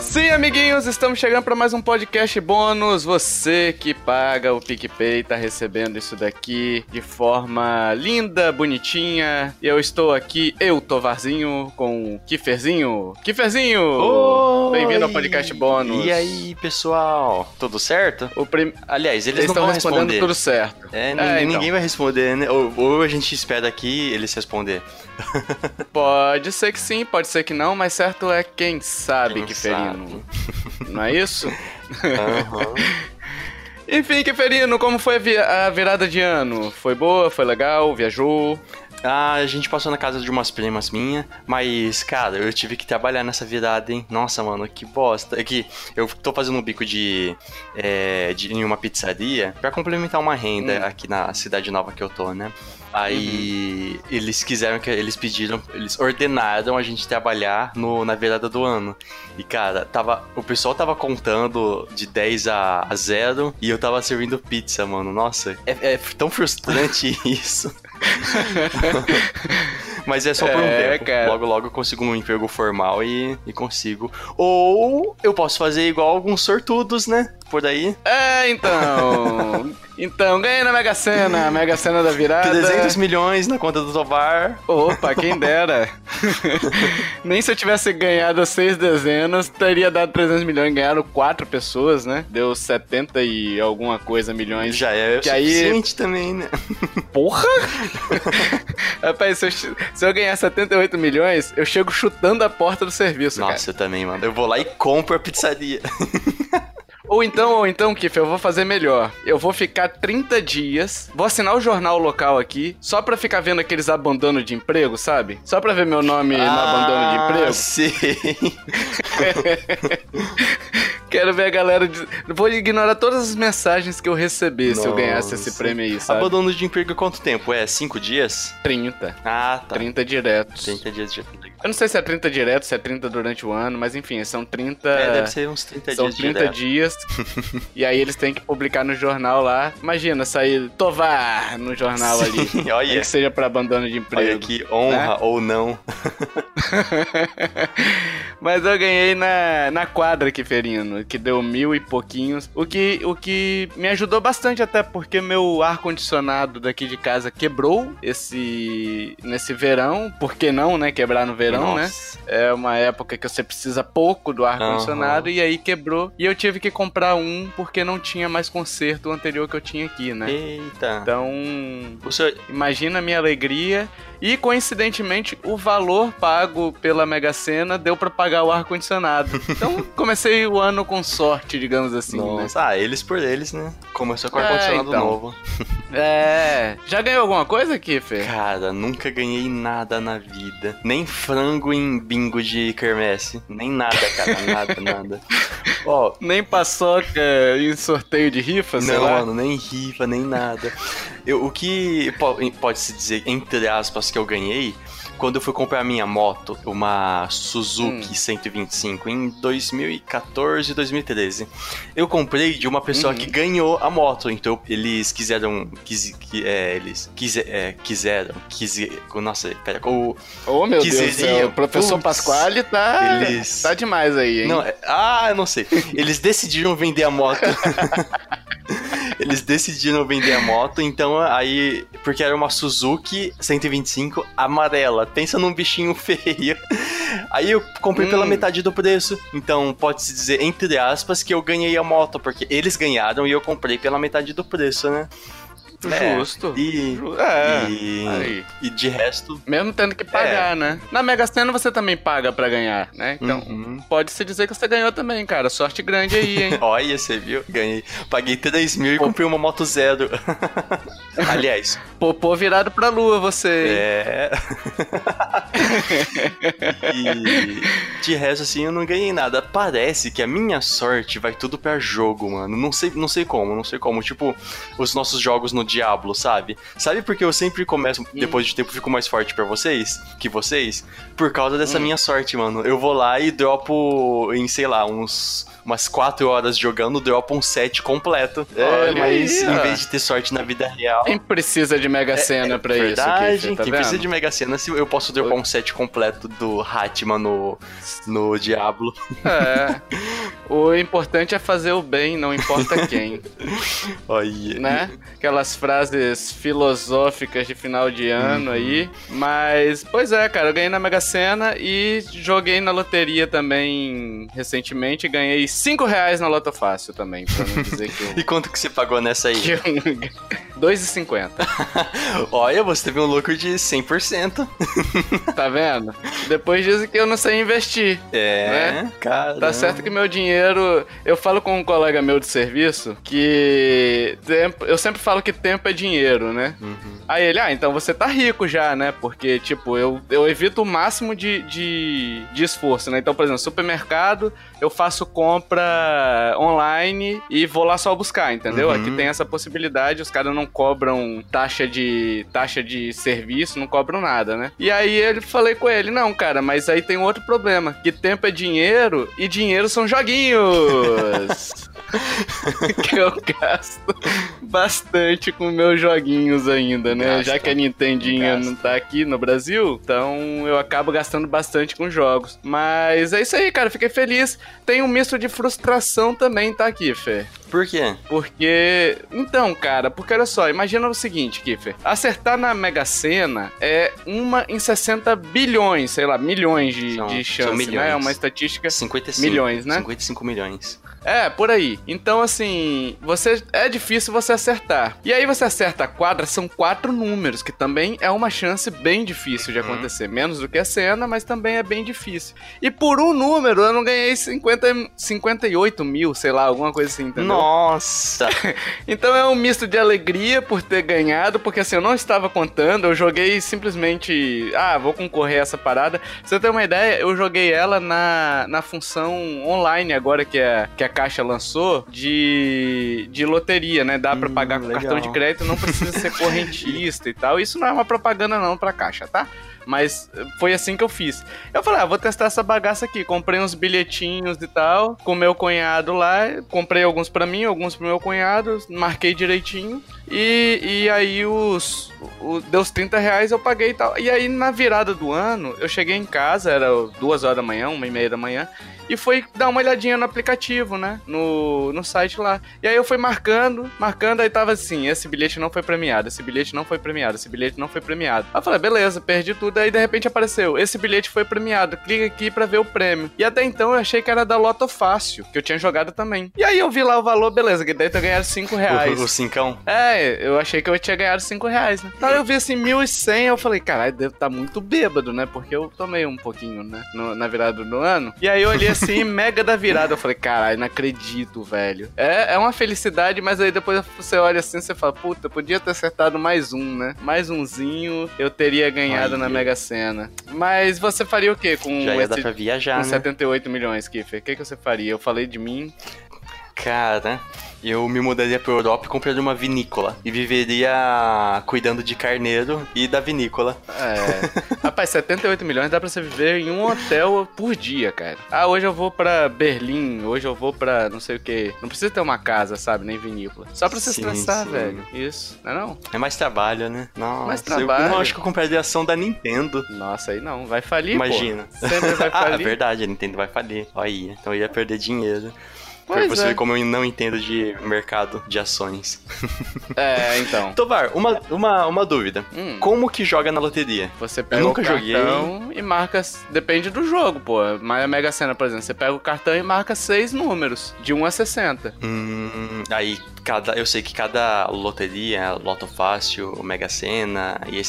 Sim, amiguinhos, estamos chegando para mais um podcast bônus. Você que paga o PicPay tá recebendo isso daqui de forma linda, bonitinha. E eu estou aqui, eu, Tovarzinho, com o Kieferzinho. Kieferzinho! Oi! Bem-vindo ao podcast bônus. E aí, pessoal? Tudo certo? Aliás, eles não estão respondendo tudo certo. Ninguém vai responder, né? Ou a gente espera aqui eles responder. Pode ser que sim, pode ser que não, mas certo é quem sabe, Kieferzinho. Não é isso? Uhum. Enfim, Kieferino, como foi a virada de ano? Foi boa? Foi legal? Viajou? A gente passou na casa de umas primas minhas, mas, cara, eu tive que trabalhar nessa virada, hein? Nossa, mano, que bosta. Aqui, eu tô fazendo um bico em uma pizzaria pra complementar uma renda aqui na cidade nova que eu tô, né? Aí eles ordenaram a gente trabalhar na virada do ano. E, cara, o pessoal tava contando de 10 a 0 e eu tava servindo pizza, mano. Nossa, é tão frustrante isso. Mas é só por um tempo, cara. Logo eu consigo um emprego formal e consigo. Ou eu posso fazer igual alguns sortudos, né? Por aí. Então, ganhei na Mega Sena, Mega Sena da virada. 300 milhões na conta do Tovar. Opa, quem dera. Nem se eu tivesse ganhado 6 dezenas, teria dado 300 milhões. Ganharam 4 pessoas, né? Deu 70 e alguma coisa milhões. Já é que suficiente aí... também, né? Porra! Rapaz, se eu ganhar 78 milhões, eu chego chutando a porta do serviço. Nossa, cara. Eu também, mano. Eu vou lá e compro a pizzaria. Ou então, Kiefer, eu vou fazer melhor. Eu vou ficar 30 dias, vou assinar o jornal local aqui, só pra ficar vendo aqueles abandono de emprego, sabe? Só pra ver meu nome no abandono de emprego. Sim. Quero ver a galera... Vou ignorar todas as mensagens que eu receber. Nossa. Se eu ganhasse esse prêmio aí, sabe? Abandono de emprego quanto tempo? 5 dias? 30. Ah, tá. 30 diretos. 30 dias de... Eu não sei se é 30 direto, se é 30 durante o ano, mas enfim, são 30... deve ser uns 30 dias. São 30 dias. E aí eles têm que publicar no jornal lá. Imagina, sair Tovar no jornal. Sim, ali. Olha. Nem que seja pra abandono de emprego. Olha que honra, né? Ou não. Mas eu ganhei na quadra, Kieferino, que deu 1000 e pouquinhos. O que me ajudou bastante, até porque meu ar-condicionado daqui de casa quebrou nesse verão. Por que não, né? Quebrar no verão. Nossa. Né? É uma época que você precisa pouco do ar-condicionado, e aí quebrou. E eu tive que comprar um porque não tinha mais conserto anterior que eu tinha aqui, né? Eita. Então, imagina a minha alegria. E, coincidentemente, o valor pago pela Mega Sena deu pra pagar o ar-condicionado. Então, comecei o ano com sorte, digamos assim. Nossa, né? Eles por eles, né? Começou com ar-condicionado novo. Já ganhou alguma coisa, Kiefer? Cara, nunca ganhei nada na vida. Nem frango em bingo de quermesse. Nem nada, cara. Nada. Ó, nem paçoca em sorteio de rifa, sei lá. Não, mano, nem rifa, nem nada. O que pode-se dizer, entre aspas, que eu ganhei, quando eu fui comprar minha moto, uma Suzuki 125, em 2014, 2013, eu comprei de uma pessoa que ganhou a moto. Então eles Deus, o professor Pasquale tá demais aí, hein? Não, eu não sei. Eles decidiram vender a moto. Eles decidiram vender a moto, então aí... Porque era uma Suzuki 125 amarela. Pensa num bichinho feio. Aí eu comprei pela metade do preço. Então pode-se dizer, entre aspas, que eu ganhei a moto. Porque eles ganharam e eu comprei pela metade do preço, né? Justo. E de resto... Mesmo tendo que pagar, né? Na Mega Sena você também paga pra ganhar, né? Então, pode-se dizer que você ganhou também, cara. Sorte grande aí, hein? Olha, você viu? Ganhei. Paguei 3 mil e comprei uma moto zero. Aliás... Popô virado pra lua, você. E de resto, assim, eu não ganhei nada. Parece que a minha sorte vai tudo pra jogo, mano. Não sei como. Tipo, os nossos jogos no Diablo, sabe? Sabe por que eu sempre começo, depois de tempo, fico mais forte pra vocês? Que vocês? Por causa dessa minha sorte, mano. Eu vou lá e dropo em, sei lá, umas 4 horas jogando, dropo um set completo. É, mas em vez de ter sorte na vida real... Quem precisa de Mega Sena pra verdade, isso? Verdade, tá quem precisa de Mega Sena, eu posso dropar um set completo do Hatman no Diablo. É. O importante é fazer o bem, não importa quem. Oh, yeah. Né? Aquelas frases filosóficas de final de ano aí. Mas, pois é, cara, eu ganhei na Mega Sena e joguei na loteria também recentemente. Ganhei R$5 na Loto Fácil também, pra não dizer que... E quanto que você pagou nessa aí? R$2,50. Olha, você teve um lucro de 100%. Tá vendo? Depois dizem que eu não sei investir. É, né? Cara. Tá certo que meu dinheiro... Eu falo com um colega meu de serviço que... Eu sempre falo que tempo é dinheiro, né? Aí ele, então você tá rico já, né? Porque, tipo, eu evito o máximo de esforço, né? Então, por exemplo, supermercado, eu faço compra online e vou lá só buscar, entendeu? Aqui tem essa possibilidade, os caras não cobram taxa de serviço, não cobram nada, né? E aí eu falei com ele, não, cara, mas aí tem outro problema, que tempo é dinheiro e dinheiro são joguinhos! Que eu gasto bastante com meus joguinhos ainda, né? Gasta, já que a Nintendinha não tá aqui no Brasil, então eu acabo gastando bastante com jogos. Mas é isso aí, cara, fiquei feliz. Tem um misto de frustração também, tá, Kiffer? Por quê? Porque... Então, cara, porque olha só, imagina o seguinte, Kiffer. Acertar na Mega Sena é uma em 60 bilhões, sei lá, milhões de chances, né? É uma estatística... 55 milhões, né? 55 milhões. É, por aí. Então, assim, é difícil você acertar. E aí você acerta a quadra, são 4 números, que também é uma chance bem difícil de acontecer. Menos do que a Sena, mas também é bem difícil. E por um número, eu não ganhei 58 mil, sei lá, alguma coisa assim, entendeu? Nossa! Então é um misto de alegria por ter ganhado, porque assim, eu não estava contando, eu joguei simplesmente... vou concorrer a essa parada. Pra você ter uma ideia, eu joguei ela na função online agora, que a Caixa lançou, de loteria, né? Dá pra pagar com cartão de crédito, não precisa ser correntista e tal. Isso não é uma propaganda não pra Caixa, tá? Mas foi assim que eu fiz. Eu falei, vou testar essa bagaça aqui. Comprei uns bilhetinhos e tal, com meu cunhado lá. Comprei alguns pra mim, alguns pro meu cunhado. Marquei direitinho. E aí deu os R$30, eu paguei e tal. E aí, na virada do ano, eu cheguei em casa, era 2h da manhã, 1h30 da manhã. E fui dar uma olhadinha no aplicativo, né? No site lá. E aí eu fui marcando, aí tava assim, esse bilhete não foi premiado, esse bilhete não foi premiado, esse bilhete não foi premiado. Aí eu falei, beleza, perdi tudo. Aí de repente apareceu, esse bilhete foi premiado, clica aqui pra ver o prêmio. E até então eu achei que era da Loto Fácil, que eu tinha jogado também. E aí eu vi lá o valor, beleza, que daí eu ganhei R$5. O cincão? É, eu achei que eu tinha ganhado R$5, né? Então eu vi assim, 1.100, eu falei, caralho, deve tá muito bêbado, né? Porque eu tomei um pouquinho, né? Na virada do ano. E aí eu olhei assim, mega da virada. Eu falei, caralho, não acredito, velho. É uma felicidade, mas aí depois você olha assim, você fala, puta, eu podia ter acertado mais um, né? Mais umzinho, eu teria ganhado na Mega Sena. Mas você faria o quê com já ia dar pra viajar, com 78 milhões, Kiffer? O que você faria? Eu falei de mim. Cara, eu me mudaria pra Europa e compraria uma vinícola. E viveria cuidando de carneiro e da vinícola. É. Rapaz, 78 milhões dá pra você viver em um hotel por dia, cara. Hoje eu vou pra Berlim, hoje eu vou pra não sei o que. Não precisa ter uma casa, sabe? Nem vinícola. Só pra você estressar, velho. Isso, não é não? É mais trabalho, né? Nossa, mais trabalho. Eu não acho que eu compraria ação da Nintendo. Nossa, aí não. Vai falir, imagina. Pô. Imagina. Sempre vai falir. É verdade, a Nintendo vai falir. Olha aí, então eu ia perder dinheiro. Pra você ver como eu não entendo de mercado de ações. É, então. Tovar, uma dúvida. Como que joga na loteria? Você pega o cartão e marca... Depende do jogo, pô. Mas a Mega Sena, por exemplo, você pega o cartão e marca 6 números, de 1 a 60. Aí... eu sei que cada loteria, Loto Fácil, Mega Sena e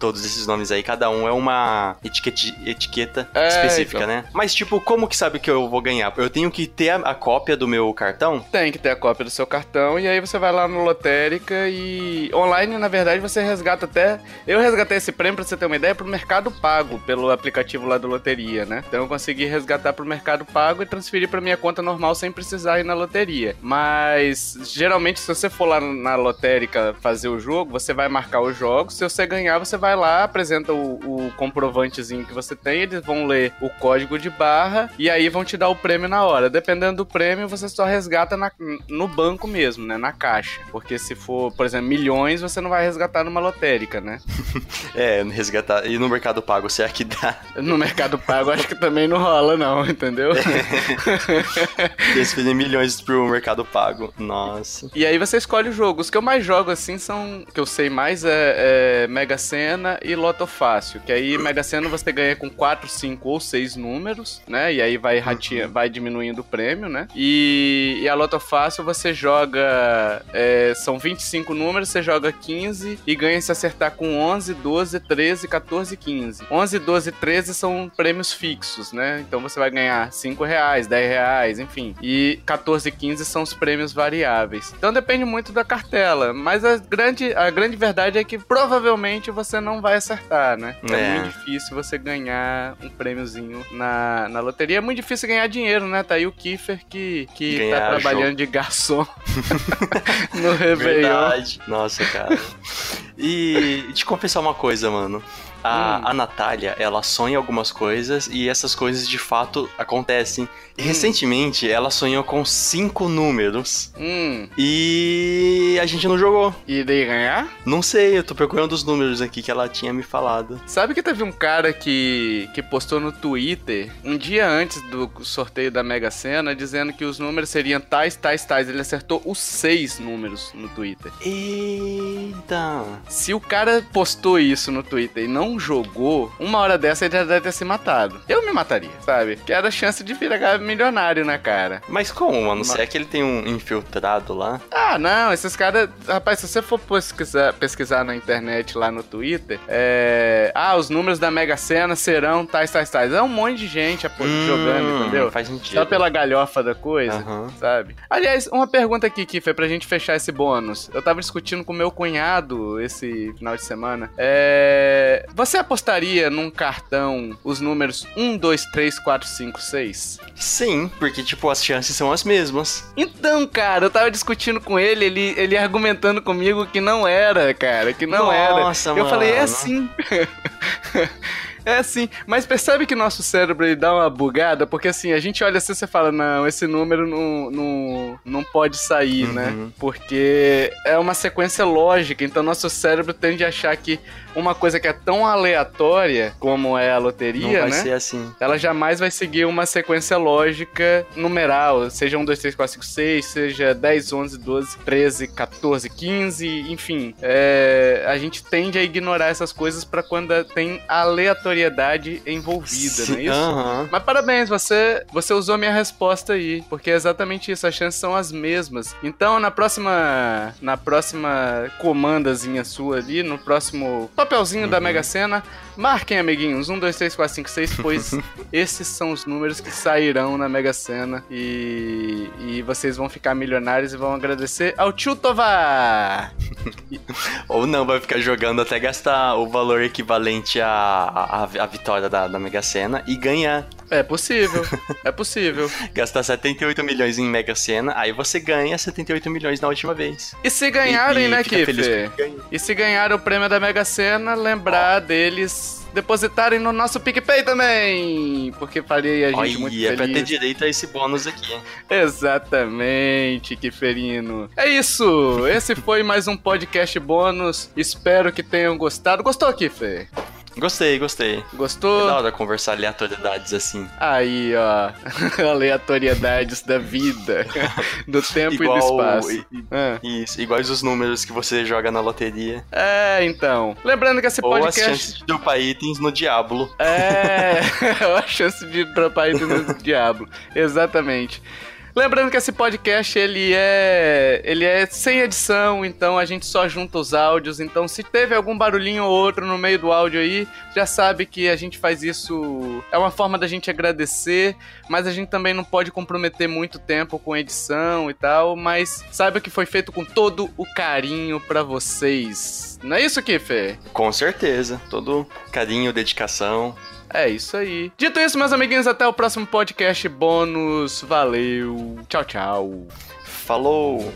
todos esses nomes aí, cada um é uma etiqueta específica, então, né? Mas tipo, como que sabe que eu vou ganhar? Eu tenho que ter a cópia do meu cartão? Tem que ter a cópia do seu cartão e aí você vai lá no Lotérica e online, na verdade, você resgata até... Eu resgatei esse prêmio, pra você ter uma ideia, pro Mercado Pago, pelo aplicativo lá do Loteria, né? Então eu consegui resgatar pro Mercado Pago e transferir pra minha conta normal sem precisar ir na loteria. Mas... geralmente, se você for lá na lotérica fazer o jogo, você vai marcar os jogos. Se você ganhar, você vai lá, apresenta o comprovantezinho que você tem, eles vão ler o código de barra e aí vão te dar o prêmio na hora. Dependendo do prêmio, você só resgata no banco mesmo, né? Na caixa. Porque se for, por exemplo, milhões, você não vai resgatar numa lotérica, né? É, resgatar. E no Mercado Pago, será que dá? No Mercado Pago, acho que também não rola, não, entendeu? Eles pedem milhões pro Mercado Pago. Nossa. E aí você escolhe os jogos. Os que eu mais jogo, assim, são... O que eu sei mais é Mega Sena e Loto Fácil. Que aí, Mega Sena, você ganha com 4, 5 ou 6 números, né? E aí vai diminuindo o prêmio, né? E a Loto Fácil, você joga... são 25 números, você joga 15 e ganha se acertar com 11, 12, 13, 14 e 15. 11, 12 e 13 são prêmios fixos, né? Então você vai ganhar R$5, R$10, enfim. E 14 e 15 são os prêmios variáveis. Então depende muito da cartela, mas a grande verdade é que provavelmente você não vai acertar, né? É muito difícil você ganhar um prêmiozinho na loteria. É muito difícil ganhar dinheiro, né? Tá aí o Kiefer que tá trabalhando de garçom no Réveillon. Verdade. Nossa, cara. E te confessar uma coisa, mano. A Natália, ela sonha algumas coisas e essas coisas de fato acontecem. E recentemente ela sonhou com 5 números e a gente não jogou. E daí ganhar? Não sei, eu tô procurando os números aqui que ela tinha me falado. Sabe que teve um cara que postou no Twitter um dia antes do sorteio da Mega Sena dizendo que os números seriam tais, tais, tais. Ele acertou os 6 números no Twitter. Eita! Se o cara postou isso no Twitter e não jogou, uma hora dessa ele já deve ter se matado. Eu me mataria, sabe? Que era a chance de virar milionário, né, cara? Mas como, mano? Será que ele tem um infiltrado lá? Ah, não. Esses caras... Rapaz, se você for pesquisar na internet, lá no Twitter, os números da Mega Sena serão tais, tais, tais. É um monte de gente jogando, entendeu? Faz sentido. Só pela galhofa da coisa, sabe? Aliás, uma pergunta aqui, Kiefer, pra gente fechar esse bônus. Eu tava discutindo com meu cunhado esse final de semana. Você apostaria num cartão os números 1, 2, 3, 4, 5, 6? Sim, porque, tipo, as chances são as mesmas. Então, cara, eu tava discutindo com ele argumentando comigo que não era, cara, que não era. Nossa, mano. Eu falei, é sim. É sim, mas percebe que nosso cérebro ele dá uma bugada, porque assim, a gente olha assim e você fala, não, esse número não pode sair, né? Porque é uma sequência lógica, então nosso cérebro tende a achar que uma coisa que é tão aleatória como é a loteria, não vai ser assim. Ela jamais vai seguir uma sequência lógica numeral, seja 1, 2, 3, 4, 5, 6, seja 10, 11, 12, 13, 14, 15, enfim. A gente tende a ignorar essas coisas pra quando tem aleatoriedade envolvida, não é isso? Mas parabéns, você usou minha resposta aí, porque é exatamente isso, as chances são as mesmas. Então, na próxima comandazinha sua ali, no próximo papelzinho da Mega Sena, marquem, amiguinhos, 1, 2, 3, 4, 5, 6, pois esses são os números que sairão na Mega Sena e vocês vão ficar milionários e vão agradecer ao tio Tovar! Ou não, vai ficar jogando até gastar o valor equivalente à vitória da Mega Sena e ganhar. É possível, é possível. Gastar 78 milhões em Mega Sena, aí você ganha 78 milhões na última vez. E se ganharem, né, Kiefer? E se ganhar o prêmio da Mega Sena, lembrar deles depositarem no nosso PicPay também, porque faria a gente muito feliz. Pra ter direito a esse bônus aqui. Exatamente, Kieferino. É isso, esse foi mais um podcast bônus, espero que tenham gostado. Gostou, Kiefer? Gostei. Gostou? É da hora conversar aleatoriedades assim. Aí, ó. Aleatoriedades da vida. Do tempo igual, e do espaço. Isso, iguais os números que você joga na loteria. É, então. Lembrando que esse podcast... Ou a chance de dropar itens no Diablo. Ou a chance de dropar itens no Diablo. Exatamente. Lembrando que esse podcast, ele é sem edição, então a gente só junta os áudios. Então, se teve algum barulhinho ou outro no meio do áudio aí, já sabe que a gente faz isso... É uma forma da gente agradecer, mas a gente também não pode comprometer muito tempo com edição e tal, mas saiba que foi feito com todo o carinho pra vocês. Não é isso, Kiefer? Com certeza. Todo carinho, dedicação... É isso aí. Dito isso, meus amiguinhos, até o próximo podcast bônus. Valeu. Tchau, tchau. Falou.